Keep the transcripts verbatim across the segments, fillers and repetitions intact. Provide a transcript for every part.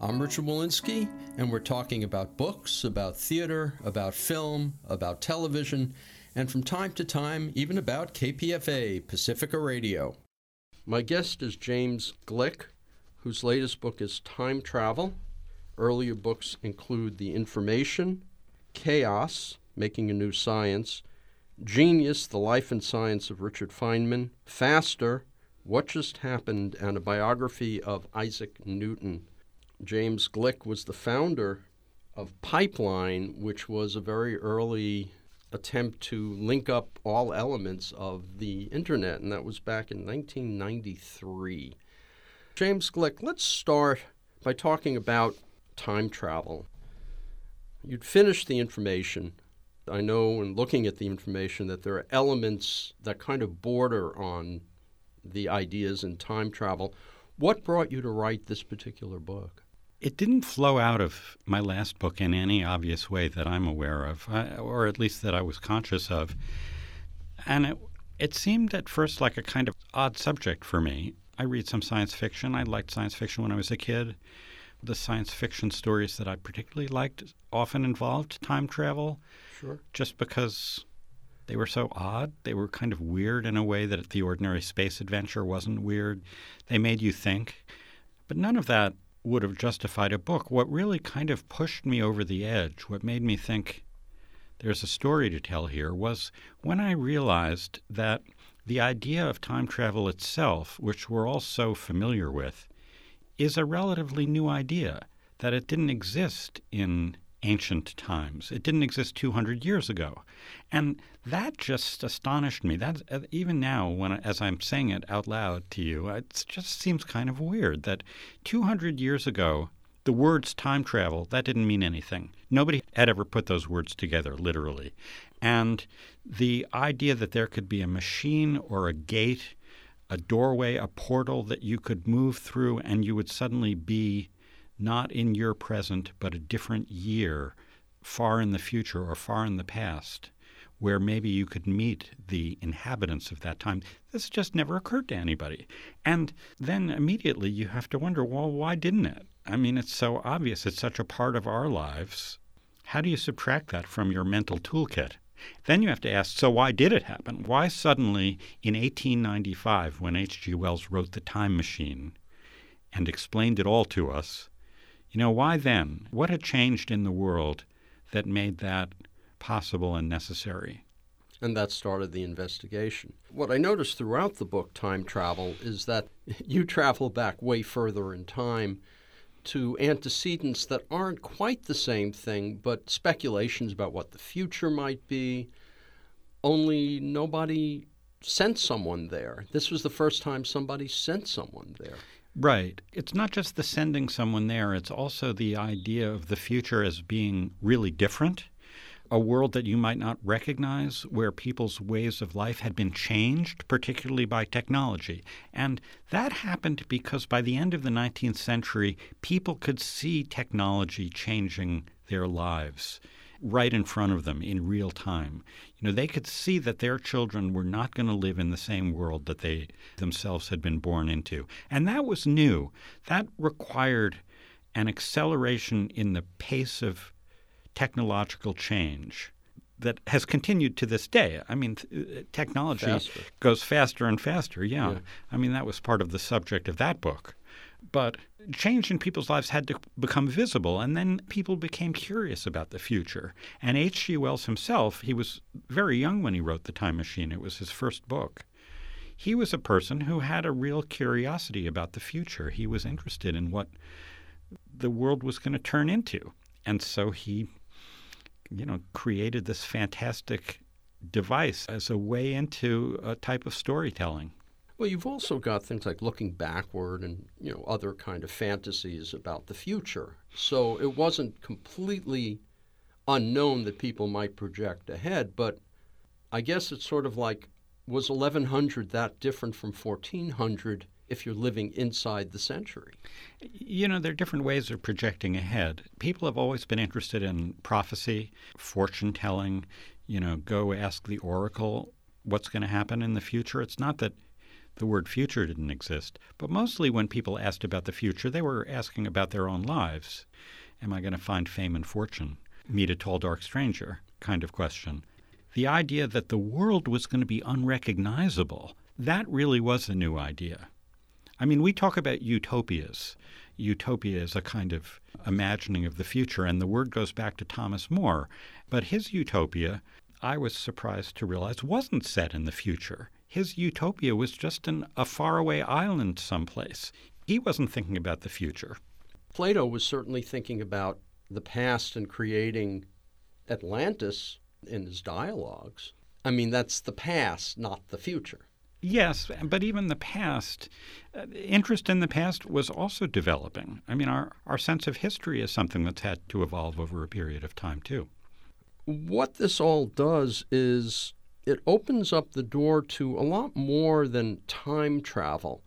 I'm Richard Wolinsky, and we're talking about books, about theater, about film, about television, and from time to time, even about K P F A, Pacifica Radio. My guest is James Gleick, whose latest book is Time Travel. Earlier books include The Information, Chaos, Making a New Science, Genius, The Life and Science of Richard Feynman, Faster, What Just Happened, and a biography of Isaac Newton. James Gleick was the founder of Pipeline, which was a very early attempt to link up all elements of the internet, and that was back in nineteen ninety-three. James Gleick, let's start by talking about time travel. You'd finished The Information. I know in looking at The Information that there are elements that kind of border on the ideas in time travel. What brought you to write this particular book? It didn't flow out of my last book in any obvious way that I'm aware of, or at least that I was conscious of. And it, it seemed at first like a kind of odd subject for me. I read some science fiction. I liked science fiction when I was a kid. The science fiction stories that I particularly liked often involved time travel. Sure. Just because they were so odd. They were kind of weird in a way that the ordinary space adventure wasn't weird. They made you think. But none of that would have justified a book. What really kind of pushed me over the edge, what made me think there's a story to tell here, was when I realized that the idea of time travel itself, which we're all so familiar with, is a relatively new idea, that it didn't exist in ancient times. It didn't exist two hundred years ago. And that just astonished me. That's, uh, even now, when I, as I'm saying it out loud to you, it just seems kind of weird that two hundred years ago, the words time travel, that didn't mean anything. Nobody had ever put those words together, literally. And the idea that there could be a machine or a gate, a doorway, a portal that you could move through and you would suddenly be not in your present, but a different year, far in the future or far in the past, where maybe you could meet the inhabitants of that time. This just never occurred to anybody. And then immediately you have to wonder, well, why didn't it? I mean, it's so obvious. It's such a part of our lives. How do you subtract that from your mental toolkit? Then you have to ask, so why did it happen? Why suddenly in eighteen ninety-five, when H G Wells wrote The Time Machine and explained it all to us, you know, why then? What had changed in the world that made that possible and necessary? And that started the investigation. What I noticed throughout the book, Time Travel, is that you travel back way further in time to antecedents that aren't quite the same thing, but speculations about what the future might be, only nobody sent someone there. This was the first time somebody sent someone there. Right. It's not just the sending someone there. It's also the idea of the future as being really different, a world that you might not recognize, where people's ways of life had been changed, particularly by technology. And that happened because by the end of the nineteenth century, people could see technology changing their lives right in front of them in real time. You know, they could see that their children were not going to live in the same world that they themselves had been born into. And that was new. That required an acceleration in the pace of technological change that has continued to this day. I mean, th- technology faster. goes faster and faster, yeah. yeah. I mean, that was part of the subject of that book. But change in people's lives had to become visible, and then people became curious about the future. And H G. Wells himself, he was very young when he wrote The Time Machine. It was his first book. He was a person who had a real curiosity about the future. He was interested in what the world was going to turn into. And so he, you know, created this fantastic device as a way into a type of storytelling. Well, you've also got things like looking backward and, you know, other kind of fantasies about the future. So it wasn't completely unknown that people might project ahead, but I guess it's sort of like, was eleven hundred that different from fourteen hundred if you're living inside the century? You know, there are different ways of projecting ahead. People have always been interested in prophecy, fortune-telling, you know, go ask the oracle what's going to happen in the future. It's not that the word future didn't exist, but mostly when people asked about the future, they were asking about their own lives. Am I going to find fame and fortune? Meet a tall, dark stranger kind of question. The idea that the world was going to be unrecognizable, that really was a new idea. I mean, we talk about utopias. Utopia is a kind of imagining of the future, and the word goes back to Thomas More. But his utopia, I was surprised to realize, wasn't set in the future. His utopia was just in a faraway island someplace. He wasn't thinking about the future. Plato was certainly thinking about the past and creating Atlantis in his dialogues. I mean, that's the past, not the future. Yes, but even the past, uh, interest in the past was also developing. I mean, our, our sense of history is something that's had to evolve over a period of time, too. What this all does is it opens up the door to a lot more than time travel.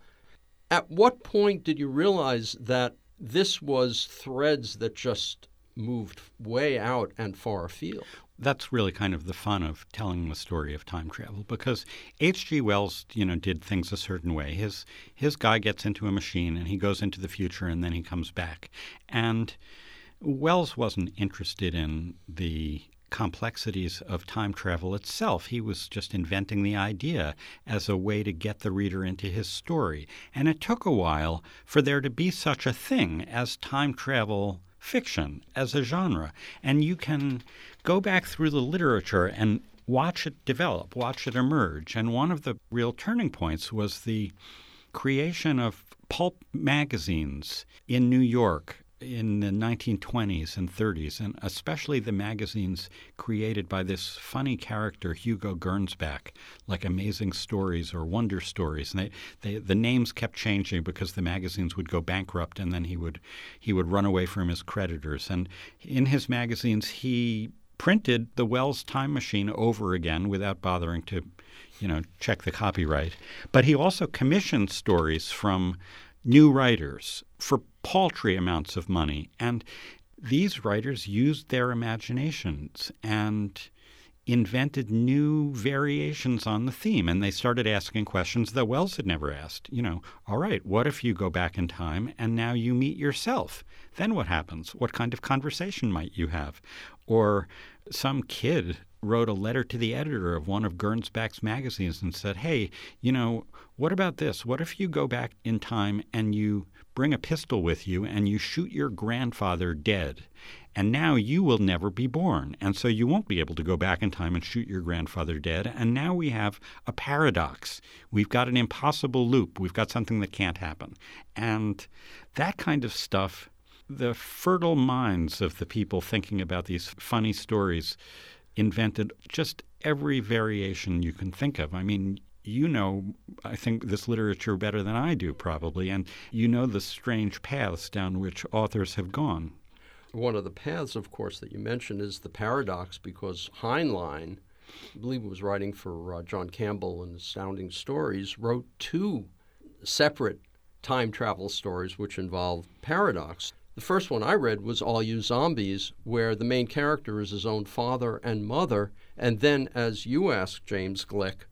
At what point did you realize that this was threads that just moved way out and far afield? That's really kind of the fun of telling the story of time travel, because H G. Wells, you know, did things a certain way. His his guy gets into a machine and he goes into the future and then he comes back. And Wells wasn't interested in the complexities of time travel itself. He was just inventing the idea as a way to get the reader into his story. And it took a while for there to be such a thing as time travel fiction as a genre. And you can go back through the literature and watch it develop, watch it emerge. And one of the real turning points was the creation of pulp magazines in New York in the nineteen twenties and thirties, and especially the magazines created by this funny character, Hugo Gernsback, like Amazing Stories or Wonder Stories. And they, they, the names kept changing because the magazines would go bankrupt and then he would, he would run away from his creditors. And in his magazines, he printed the Wells Time Machine over again without bothering to, you know, check the copyright. But he also commissioned stories from new writers for paltry amounts of money. And these writers used their imaginations and invented new variations on the theme. And they started asking questions that Wells had never asked. You know, all right, what if you go back in time and now you meet yourself? Then what happens? What kind of conversation might you have? Or some kid wrote a letter to the editor of one of Gernsback's magazines and said, hey, you know, what about this? What if you go back in time and you bring a pistol with you and you shoot your grandfather dead, and now you will never be born, and so you won't be able to go back in time and shoot your grandfather dead, and now we have a paradox. We've got an impossible loop. We've got something that can't happen. And that kind of stuff, the fertile minds of the people thinking about these funny stories invented just every variation you can think of. I mean, you know, I think this literature better than I do probably, and you know the strange paths down which authors have gone. One of the paths, of course, that you mentioned is the paradox, because Heinlein, I believe he was writing for uh, John Campbell in Astounding Stories, wrote two separate time travel stories which involve paradox. The first one I read was All You Zombies, where the main character is his own father and mother. And then, as you asked, James Gleick,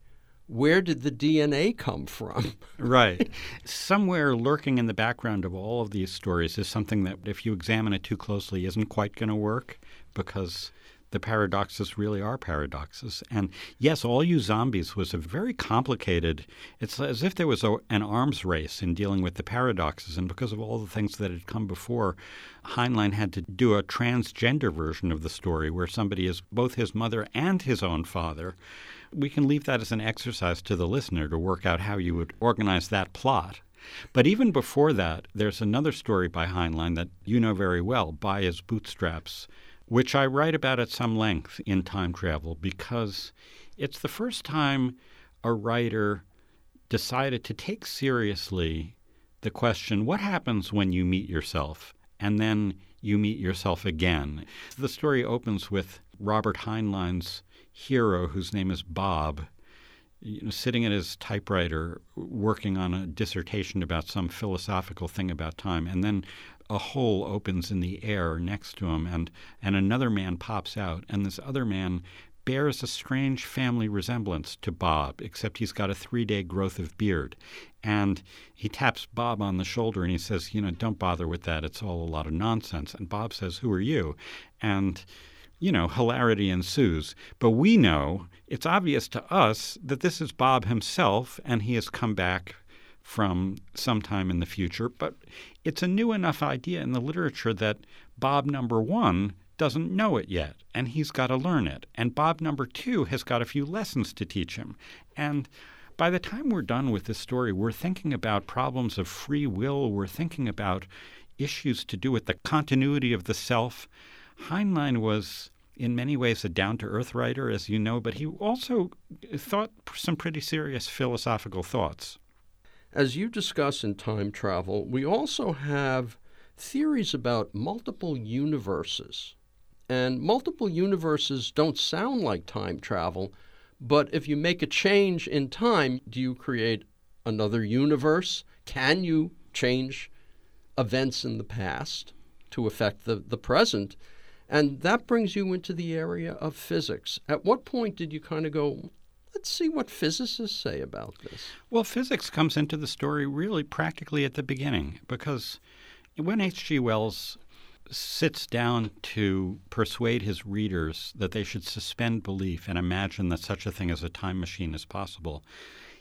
where did the D N A come from? Right. Somewhere lurking in the background of all of these stories is something that, if you examine it too closely, isn't quite going to work, because the paradoxes really are paradoxes. And yes, All You Zombies was a very complicated, it's as if there was a, an arms race in dealing with the paradoxes. And because of all the things that had come before, Heinlein had to do a transgender version of the story where somebody is both his mother and his own father. We can leave that as an exercise to the listener to work out how you would organize that plot. But even before that, there's another story by Heinlein that you know very well, By His Bootstraps, which I write about at some length in Time Travel, because it's the first time a writer decided to take seriously the question, what happens when you meet yourself and then you meet yourself again? The story opens with Robert Heinlein's hero, whose name is Bob, you know, sitting at his typewriter working on a dissertation about some philosophical thing about time, and then a hole opens in the air next to him, and, and another man pops out, and this other man bears a strange family resemblance to Bob, except he's got a three-day growth of beard. And he taps Bob on the shoulder and he says, you know, don't bother with that. It's all a lot of nonsense. And Bob says, who are you? And, you know, hilarity ensues. But we know, it's obvious to us, that this is Bob himself and he has come back from sometime in the future. But it's a new enough idea in the literature that Bob number one doesn't know it yet, and he's got to learn it. And Bob number two has got a few lessons to teach him. And by the time we're done with this story, we're thinking about problems of free will. We're thinking about issues to do with the continuity of the self. Heinlein was in many ways a down-to-earth writer, as you know, but he also thought some pretty serious philosophical thoughts. As you discuss in Time Travel, we also have theories about multiple universes. And multiple universes don't sound like time travel, but if you make a change in time, do you create another universe? Can you change events in the past to affect the, the present? And that brings you into the area of physics. At what point did you kind of go, let's see what physicists say about this? Well, physics comes into the story really practically at the beginning, because when H G. Wells sits down to persuade his readers that they should suspend belief and imagine that such a thing as a time machine is possible,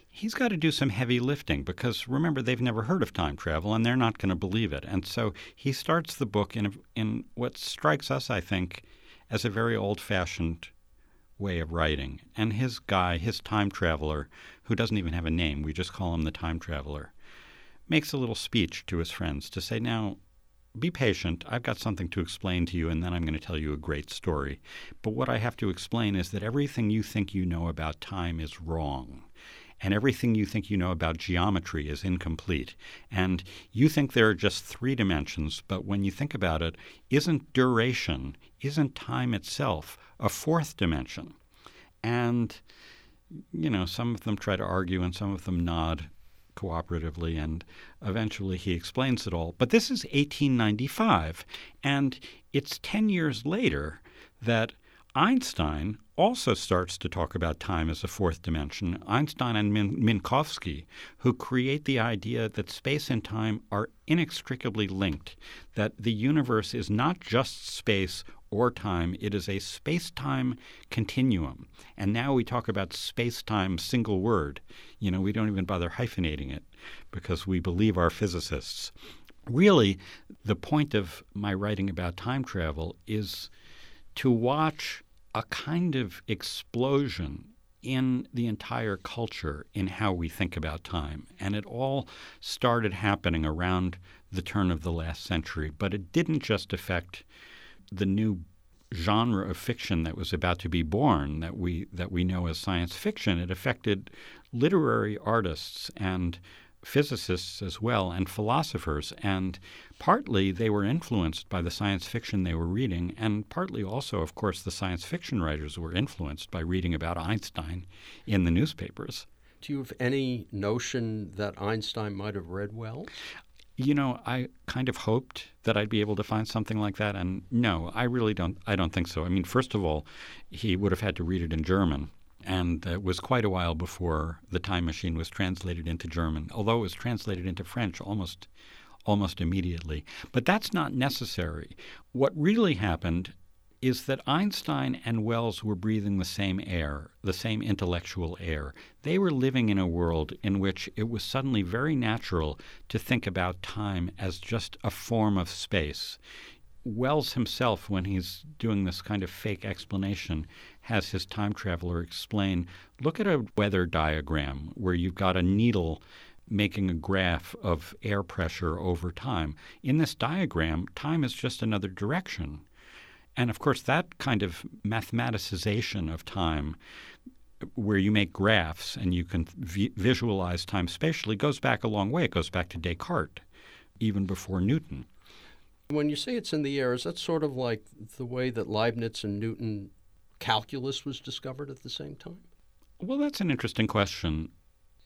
he's got to do some heavy lifting because, remember, they've never heard of time travel and they're not going to believe it. And so he starts the book in, a, in what strikes us, I think, as a very old-fashioned way of writing. And his guy, his time traveler, who doesn't even have a name, we just call him the time traveler, makes a little speech to his friends to say, now, be patient. I've got something to explain to you, and then I'm going to tell you a great story. But what I have to explain is that everything you think you know about time is wrong, and everything you think you know about geometry is incomplete. And you think there are just three dimensions, but when you think about it, isn't duration, isn't time itself a fourth dimension? And, you know, some of them try to argue and some of them nod cooperatively, and eventually he explains it all. But this is eighteen ninety-five, and it's ten years later that Einstein also starts to talk about time as a fourth dimension. Einstein and Min- Minkowski, who create the idea that space and time are inextricably linked, that the universe is not just space or time, it is a space-time continuum. And now we talk about space-time single word. You know, we don't even bother hyphenating it because we believe our physicists. Really, the point of my writing about time travel is to watch a kind of explosion in the entire culture in how we think about time. And it all started happening around the turn of the last century, but it didn't just affect the new genre of fiction that was about to be born that we that we know as science fiction. It affected literary artists and physicists as well, and philosophers, and partly they were influenced by the science fiction they were reading, and partly also, of course, the science fiction writers were influenced by reading about Einstein in the newspapers. Do you have any notion that Einstein might have read Wells? You know, I kind of hoped that I'd be able to find something like that, and no, I really don't, I don't think so. I mean, first of all, he would have had to read it in German, and it was quite a while before The Time Machine was translated into German, although it was translated into French almost almost immediately. But that's not necessary. What really happened is that Einstein and Wells were breathing the same air, the same intellectual air. They were living in a world in which it was suddenly very natural to think about time as just a form of space. Wells himself, when he's doing this kind of fake explanation, has his time traveler explain, look at a weather diagram where you've got a needle making a graph of air pressure over time. In this diagram, time is just another direction. And, of course, that kind of mathematicization of time where you make graphs and you can v- visualize time spatially goes back a long way. It goes back to Descartes, even before Newton. When you say it's in the air, is that sort of like the way that Leibniz and Newton calculus was discovered at the same time? Well, that's an interesting question.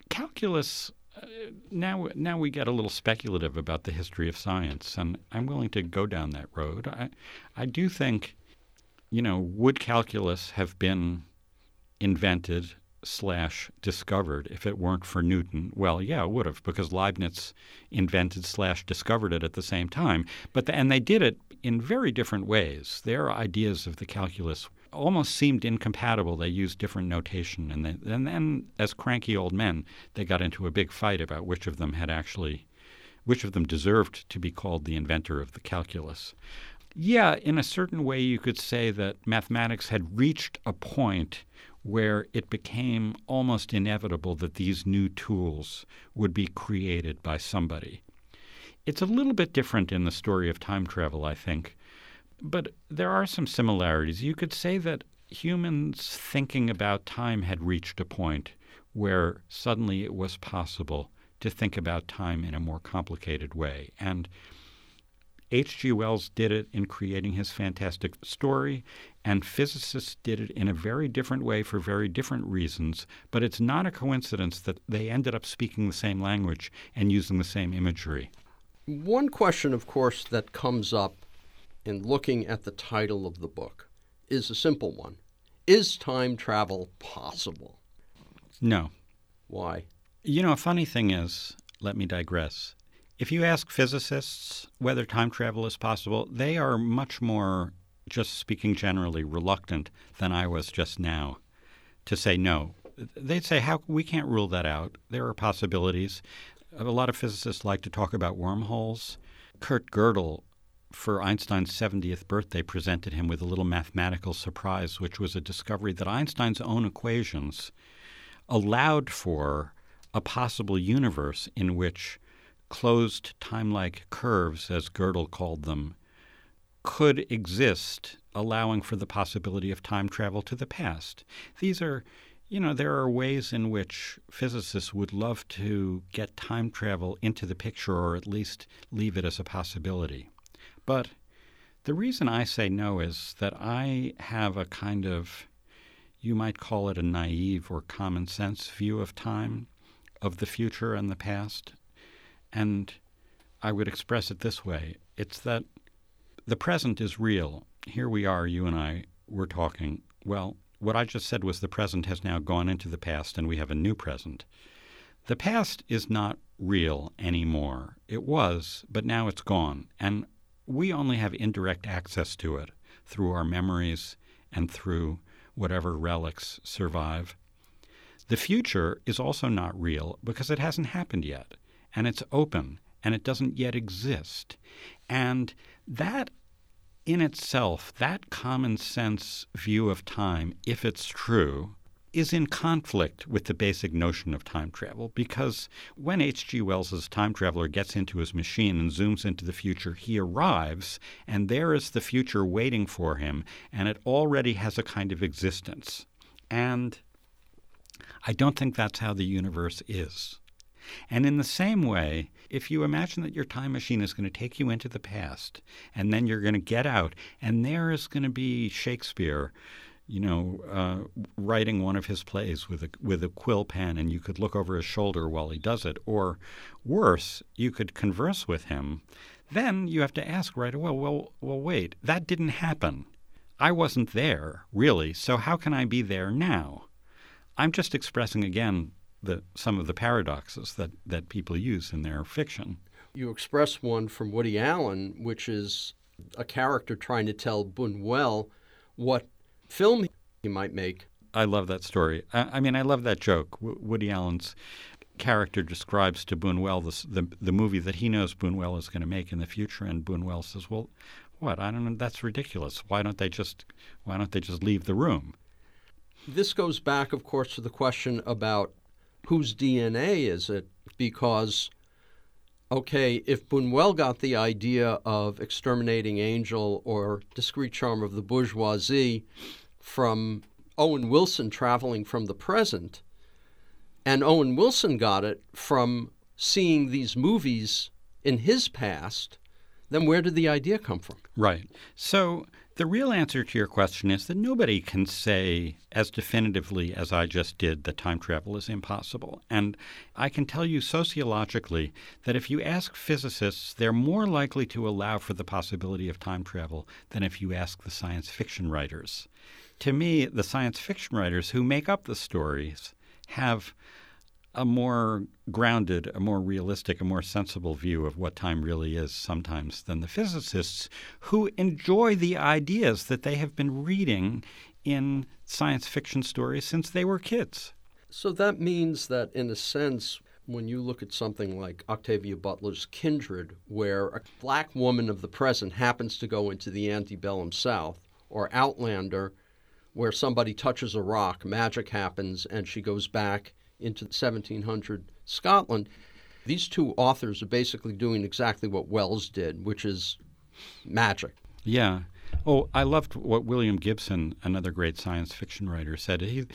Calculus, uh, now now we get a little speculative about the history of science, and I'm willing to go down that road. I, I do think, you know, would calculus have been invented slash discovered if it weren't for Newton? Well, yeah, it would have, because Leibniz invented slash discovered it at the same time. But the, and they did it in very different ways. Their ideas of the calculus almost seemed incompatible. They used different notation. And, they, and then as cranky old men, they got into a big fight about which of them had actually, which of them deserved to be called the inventor of the calculus. Yeah, in a certain way, you could say that mathematics had reached a point where it became almost inevitable that these new tools would be created by somebody. It's a little bit different in the story of time travel, I think, but there are some similarities. You could say that humans thinking about time had reached a point where suddenly it was possible to think about time in a more complicated way. And H G. Wells did it in creating his fantastic story, and physicists did it in a very different way for very different reasons, but it's not a coincidence that they ended up speaking the same language and using the same imagery. One question, of course, that comes up in looking at the title of the book is a simple one. Is time travel possible? No. Why? You know, a funny thing is, let me digress. If you ask physicists whether time travel is possible, they are much more, just speaking generally, reluctant than I was just now to say no. They'd say, "How we can't rule that out. There are possibilities." A lot of physicists like to talk about wormholes. Kurt Gödel, for Einstein's seventieth birthday, presented him with a little mathematical surprise, which was a discovery that Einstein's own equations allowed for a possible universe in which closed time-like curves, as Gödel called them, could exist, allowing for the possibility of time travel to the past. These are, you know, there are ways in which physicists would love to get time travel into the picture, or at least leave it as a possibility. But the reason I say no is that I have a kind of, you might call it a naive or common sense view of time, of the future and the past. And I would express it this way. It's that the present is real. Here we are, you and I, we're talking. Well, what I just said was the present has now gone into the past and we have a new present. The past is not real anymore. It was, but now it's gone. And we only have indirect access to it through our memories and through whatever relics survive. The future is also not real because it hasn't happened yet. And it's open, and it doesn't yet exist. And that in itself, that common sense view of time, if it's true, is in conflict with the basic notion of time travel, because when H G. Wells' time traveler gets into his machine and zooms into the future, he arrives, and there is the future waiting for him, and it already has a kind of existence. And I don't think that's how the universe is. And in the same way, if you imagine that your time machine is going to take you into the past, and then you're going to get out, and there is going to be Shakespeare, you know, uh, writing one of his plays with a, with a quill pen, and you could look over his shoulder while he does it, or worse, you could converse with him, then you have to ask right away, well, well, wait, that didn't happen. I wasn't there, really, so how can I be there now? I'm just expressing again The, some of the paradoxes that, that people use in their fiction. You express one from Woody Allen, which is a character trying to tell Buñuel what film he might make. I love that story. I, I mean, I love that joke. W- Woody Allen's character describes to Buñuel this, the the movie that he knows Buñuel is going to make in the future, and Buñuel says, "Well, what? I don't know. That's ridiculous. Why don't they just why don't they just leave the room?" This goes back, of course, to the question about whose D N A is it? Because, okay, if Buñuel got the idea of Exterminating Angel or Discreet Charm of the Bourgeoisie from Owen Wilson traveling from the present, and Owen Wilson got it from seeing these movies in his past, then where did the idea come from? Right. So the real answer to your question is that nobody can say as definitively as I just did that time travel is impossible. And I can tell you sociologically that if you ask physicists, they're more likely to allow for the possibility of time travel than if you ask the science fiction writers. To me, the science fiction writers who make up the stories have a more grounded, a more realistic, a more sensible view of what time really is sometimes than the physicists who enjoy the ideas that they have been reading in science fiction stories since they were kids. So that means that, in a sense, when you look at something like Octavia Butler's Kindred, where a black woman of the present happens to go into the antebellum South, or Outlander, where somebody touches a rock, magic happens, and she goes back into seventeen hundred Scotland, these two authors are basically doing exactly what Wells did, which is magic. Yeah. Oh, I loved what William Gibson, another great science fiction writer, said. He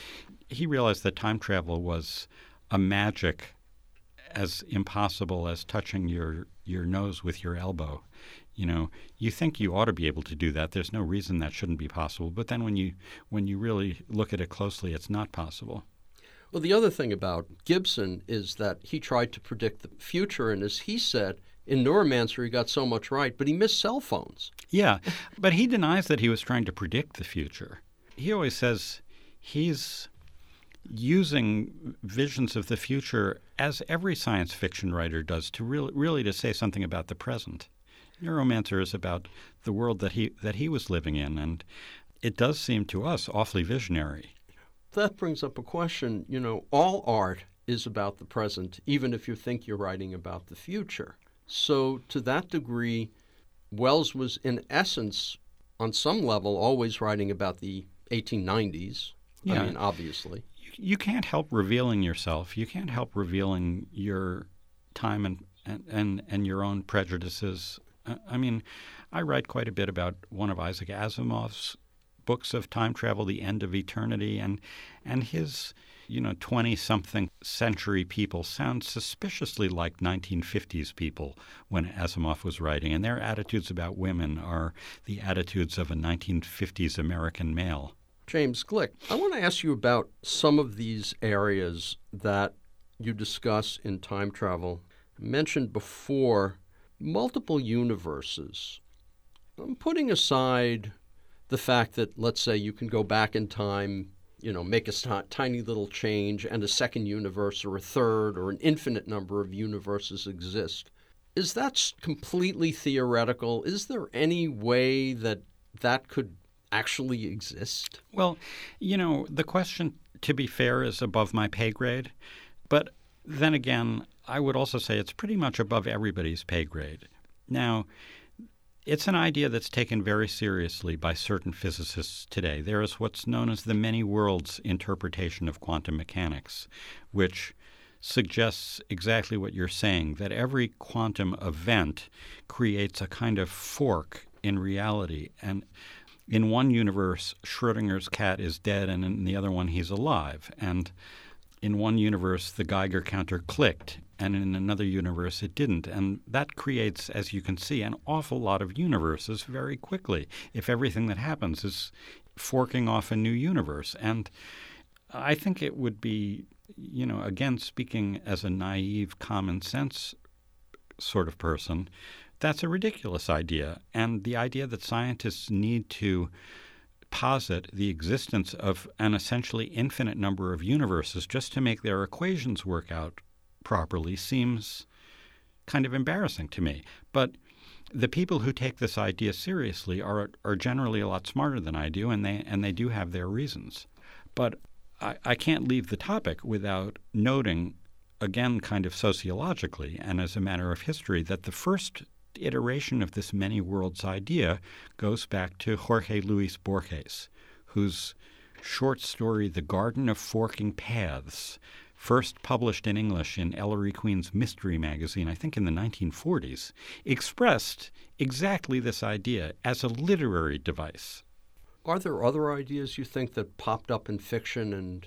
he realized that time travel was a magic as impossible as touching your, your nose with your elbow. You know, you think you ought to be able to do that. There's no reason that shouldn't be possible. But then when you when you really look at it closely, it's not possible. Well, the other thing about Gibson is that he tried to predict the future, and as he said, in Neuromancer he got so much right, but he missed cell phones. Yeah, but he denies that he was trying to predict the future. He always says he's using visions of the future, as every science fiction writer does, to really, really to say something about the present. Neuromancer is about the world that he that he was living in, and it does seem to us awfully visionary. That brings up a question. You know, all art is about the present, even if you think you're writing about the future. So to that degree, Wells was in essence, on some level, always writing about the eighteen nineties. Yeah. I mean, obviously. You, you can't help revealing yourself. You can't help revealing your time and, and, and, and your own prejudices. I mean, I write quite a bit about one of Isaac Asimov's books of time travel, The End of Eternity, and and his, you know, twenty-something century people sound suspiciously like nineteen fifties people when Asimov was writing, and their attitudes about women are the attitudes of a nineteen fifties American male. James Gleick, I want to ask you about some of these areas that you discuss in time travel. I mentioned before multiple universes. I'm putting aside the fact that, let's say, you can go back in time, you know, make a st- tiny little change and a second universe or a third or an infinite number of universes exist. Is that completely theoretical? Is there any way that that could actually exist? Well, you know, the question, to be fair, is above my pay grade. But then again, I would also say it's pretty much above everybody's pay grade. Now, it's an idea that's taken very seriously by certain physicists today. There is what's known as the many worlds interpretation of quantum mechanics, which suggests exactly what you're saying, that every quantum event creates a kind of fork in reality. And in one universe, Schrodinger's cat is dead, and in the other one, he's alive. And in one universe, the Geiger counter clicked, and in another universe it didn't. And that creates, as you can see, an awful lot of universes very quickly if everything that happens is forking off a new universe. And I think it would be, you know, again, speaking as a naive, common sense sort of person, that's a ridiculous idea. And the idea that scientists need to posit the existence of an essentially infinite number of universes just to make their equations work out properly seems kind of embarrassing to me. But the people who take this idea seriously are are generally a lot smarter than I do, and they and they do have their reasons. But I, I can't leave the topic without noting, again, kind of sociologically and as a matter of history, that the first iteration of this many worlds idea goes back to Jorge Luis Borges, whose short story The Garden of Forking Paths, first published in English in Ellery Queen's Mystery Magazine, I think in the nineteen forties, expressed exactly this idea as a literary device. Are there other ideas you think that popped up in fiction and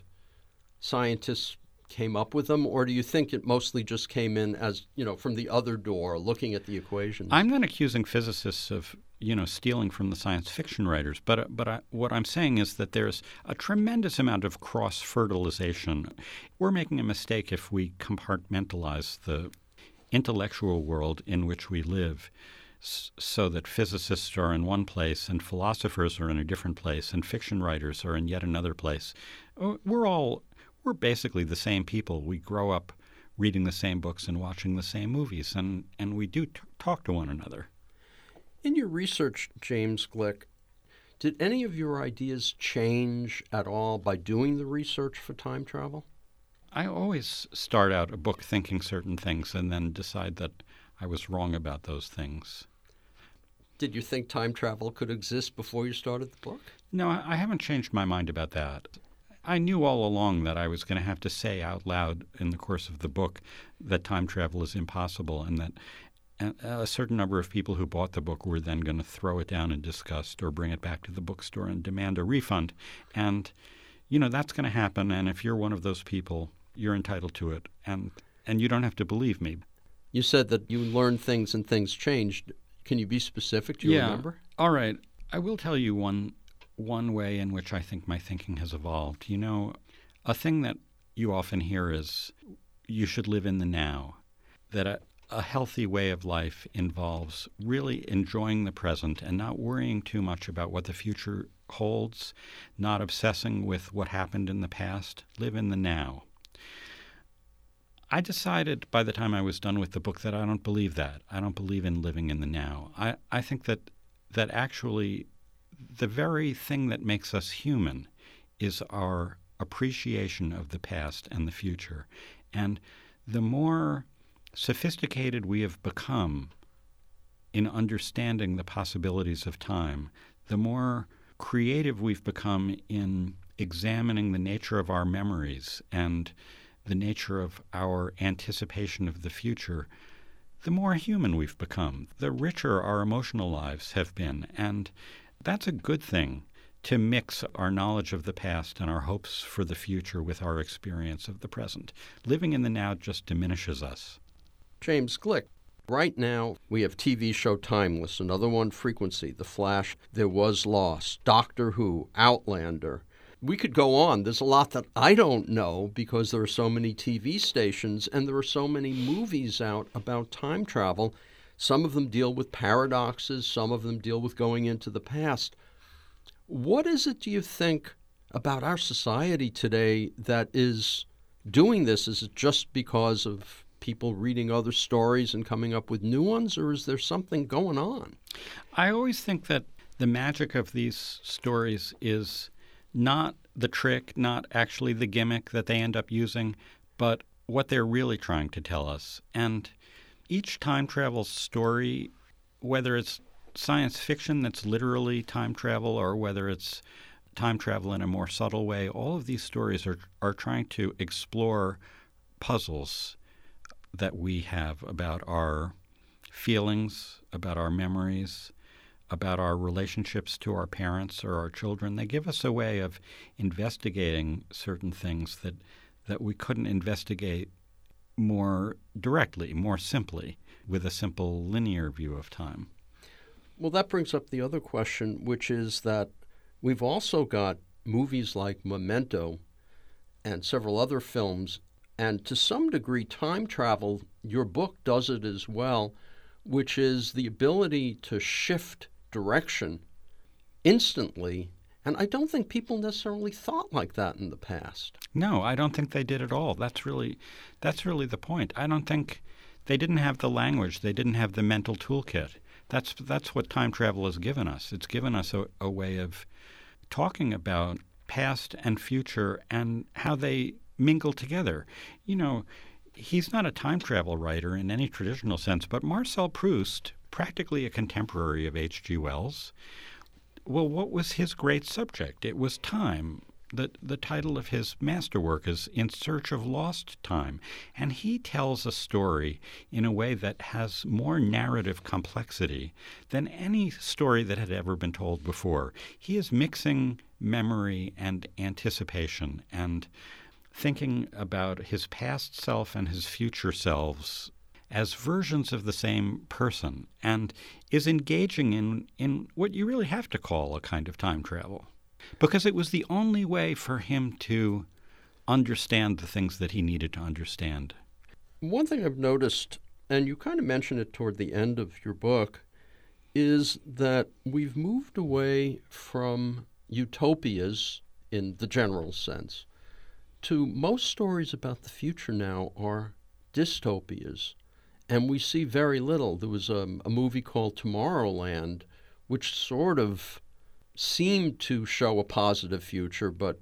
scientists came up with them, or do you think it mostly just came in as, you know, from the other door, looking at the equations? I'm not accusing physicists of, you know, stealing from the science fiction writers, but but I, what I'm saying is that there's a tremendous amount of cross-fertilization. We're making a mistake if we compartmentalize the intellectual world in which we live, so that physicists are in one place and philosophers are in a different place and fiction writers are in yet another place. We're all we're basically the same people. We grow up reading the same books and watching the same movies, and, and we do t- talk to one another. In your research, James Gleick, did any of your ideas change at all by doing the research for time travel? I always start out a book thinking certain things and then decide that I was wrong about those things. Did you think time travel could exist before you started the book? No, I haven't changed my mind about that. I knew all along that I was going to have to say out loud in the course of the book that time travel is impossible, and that a certain number of people who bought the book were then going to throw it down in disgust or bring it back to the bookstore and demand a refund. And, you know, that's going to happen, and if you're one of those people, you're entitled to it, and, and you don't have to believe me. You said that you learned things and things changed. Can you be specific? Do you yeah. remember? All right. I will tell you one one way in which I think my thinking has evolved. You know, a thing that you often hear is you should live in the now, that a, a healthy way of life involves really enjoying the present and not worrying too much about what the future holds, not obsessing with what happened in the past. Live in the now. I decided by the time I was done with the book that I don't believe that. I don't believe in living in the now. I, I think that that actually the very thing that makes us human is our appreciation of the past and the future. And the more sophisticated we have become in understanding the possibilities of time, the more creative we've become in examining the nature of our memories and the nature of our anticipation of the future, the more human we've become, the richer our emotional lives have been. And that's a good thing, to mix our knowledge of the past and our hopes for the future with our experience of the present. Living in the now just diminishes us. James Gleick, right now we have T V show Timeless, another one, Frequency, The Flash, There Was Lost, Doctor Who, Outlander. We could go on. There's a lot that I don't know because there are so many T V stations and there are so many movies out about time travel. Some of them deal with paradoxes. Some of them deal with going into the past. What is it, do you think, about our society today that is doing this? Is it just because of people reading other stories and coming up with new ones, or is there something going on? I always think that the magic of these stories is not the trick, not actually the gimmick that they end up using, but what they're really trying to tell us. And each time travel story, whether it's science fiction that's literally time travel or whether it's time travel in a more subtle way, all of these stories are, are trying to explore puzzles that we have about our feelings, about our memories, about our relationships to our parents or our children. They give us a way of investigating certain things that that we couldn't investigate more directly, more simply, with a simple linear view of time. Well, that brings up the other question, which is that we've also got movies like Memento and several other films, and to some degree time travel, your book does it as well, which is the ability to shift direction instantly. And I don't think people necessarily thought like that in the past. No, I don't think they did at all. That's really that's really the point. I don't think they didn't have the language. They didn't have the mental toolkit. That's that's what time travel has given us. It's given us a, a way of talking about past and future and how they mingle together. You know, he's not a time travel writer in any traditional sense, but Marcel Proust, practically a contemporary of H G Wells, well, what was his great subject? It was time. The, the title of his masterwork is In Search of Lost Time, and he tells a story in a way that has more narrative complexity than any story that had ever been told before. He is mixing memory and anticipation and thinking about his past self and his future selves as versions of the same person, and is engaging in, in what you really have to call a kind of time travel. Because it was the only way for him to understand the things that he needed to understand. One thing I've noticed, and you kind of mentioned it toward the end of your book, is that we've moved away from utopias in the general sense to most stories about the future now are dystopias, and we see very little. There was a, a movie called Tomorrowland, which sort of seemed to show a positive future, but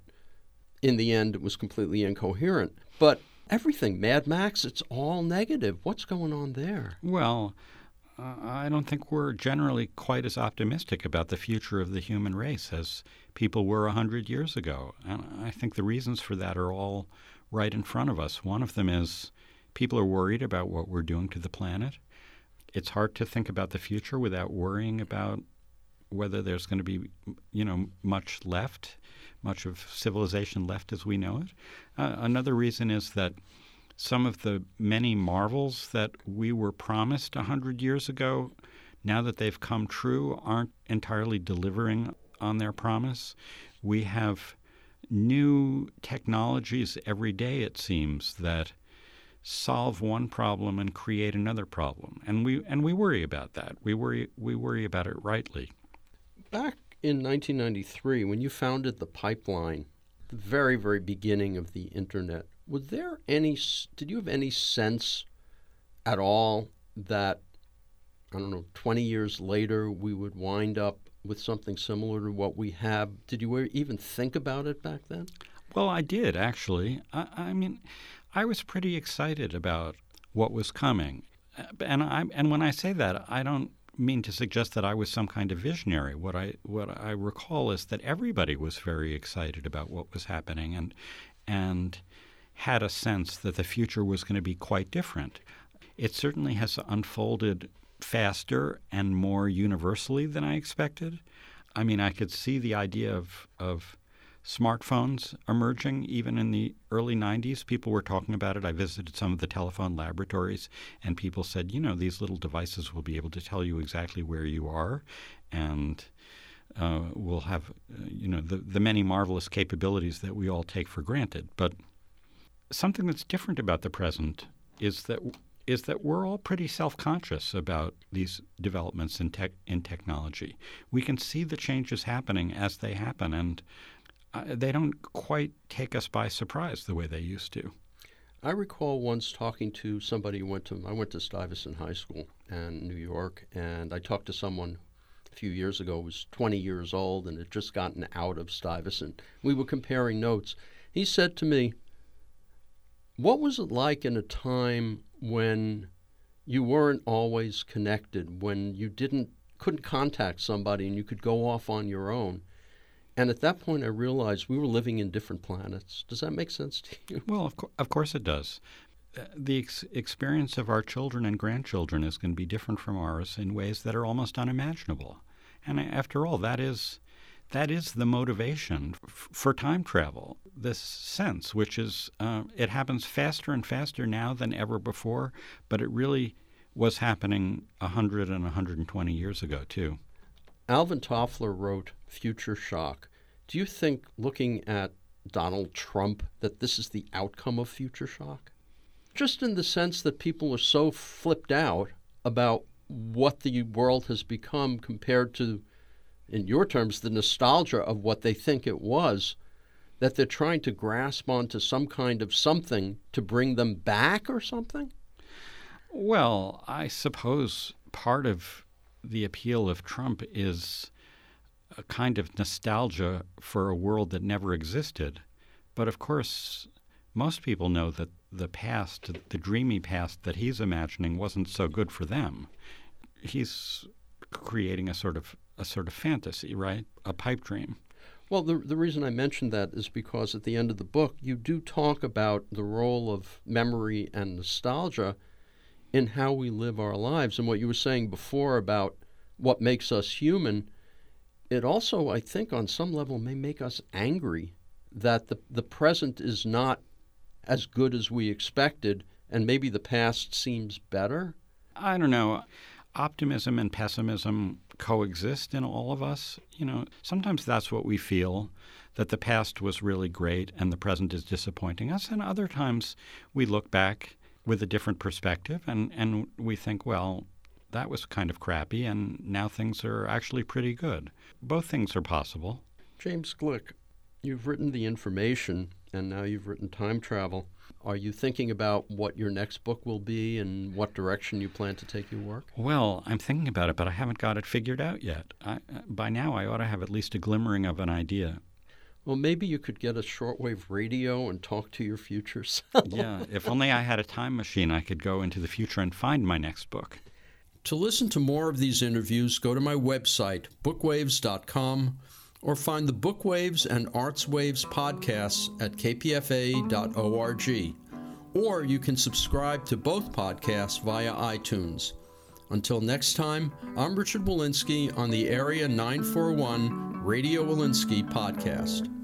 in the end it was completely incoherent. But everything, Mad Max, it's all negative. What's going on there? Well, uh, I don't think we're generally quite as optimistic about the future of the human race as people were one hundred years ago. And I think the reasons for that are all right in front of us. One of them is people are worried about what we're doing to the planet. It's hard to think about the future without worrying about whether there's going to be, you know, much left, much of civilization left as we know it. Uh, another reason is that some of the many marvels that we were promised one hundred years ago, now that they've come true, aren't entirely delivering on their promise. We have new technologies every day, it seems, that solve one problem and create another problem. And we and we worry about that. We worry we worry about it rightly. Back in nineteen ninety-three, when you founded the Pipeline, the very, very beginning of the internet, was there any, did you have any sense at all that, I don't know, twenty years later we would wind up with something similar to what we have? Did you even think about it back then? Well, I did, actually. I, I mean, I was pretty excited about what was coming. And I, and when I say that, I don't mean to suggest that I was some kind of visionary. What I what I recall is that everybody was very excited about what was happening and and had a sense that the future was going to be quite different. It certainly has unfolded faster and more universally than I expected. I mean, I could see the idea of of smartphones emerging even in the early nineties. People were talking about it. I visited some of the telephone laboratories, and people said, you know, these little devices will be able to tell you exactly where you are, and uh, will have, uh, you know, the, the many marvelous capabilities that we all take for granted. But something that's different about the present is that is that we're all pretty self-conscious about these developments in tech in technology. We can see the changes happening as they happen, and Uh, they don't quite take us by surprise the way they used to. I recall once talking to somebody who went to, I went to Stuyvesant High School in New York, and I talked to someone a few years ago who was twenty years old and had just gotten out of Stuyvesant. We were comparing notes. He said to me, what was it like in a time when you weren't always connected, when you didn't couldn't contact somebody and you could go off on your own? And at that point, I realized we were living in different planets. Does that make sense to you? Well, of, co- of course it does. The ex- experience of our children and grandchildren is going to be different from ours in ways that are almost unimaginable. And after all, that is that is the motivation f- for time travel, this sense, which is uh, it happens faster and faster now than ever before, but it really was happening one hundred and one hundred twenty years ago, too. Alvin Toffler wrote Future Shock. Do you think, looking at Donald Trump, that this is the outcome of Future Shock? Just in the sense that people are so flipped out about what the world has become compared to, in your terms, the nostalgia of what they think it was, that they're trying to grasp onto some kind of something to bring them back or something? Well, I suppose part of the appeal of Trump is a kind of nostalgia for a world that never existed. But of course, most people know that the past, the dreamy past that he's imagining wasn't so good for them. He's creating a sort of a sort of fantasy, right? A pipe dream. Well, the the reason I mentioned that is because at the end of the book, you do talk about the role of memory and nostalgia in how we live our lives. And what you were saying before about what makes us human, it also, I think, on some level may make us angry that the the present is not as good as we expected, and maybe the past seems better. I don't know. Optimism and pessimism coexist in all of us. You know, sometimes that's what we feel, that the past was really great and the present is disappointing us. And other times we look back with a different perspective and, and we think, well, that was kind of crappy and now things are actually pretty good. Both things are possible. James Gleick, you've written The Information and now you've written Time Travel. Are you thinking about what your next book will be and what direction you plan to take your work? Well, I'm thinking about it, but I haven't got it figured out yet. I, by now, I ought to have at least a glimmering of an idea. Well, maybe you could get a shortwave radio and talk to your future self. Yeah, if only I had a time machine, I could go into the future and find my next book. To listen to more of these interviews, go to my website, bookwaves dot com, or find the Bookwaves and Arts Waves podcasts at k p f a dot org. Or you can subscribe to both podcasts via iTunes. Until next time, I'm Richard Wolinsky on the Area nine forty-one Radio Wolinsky podcast.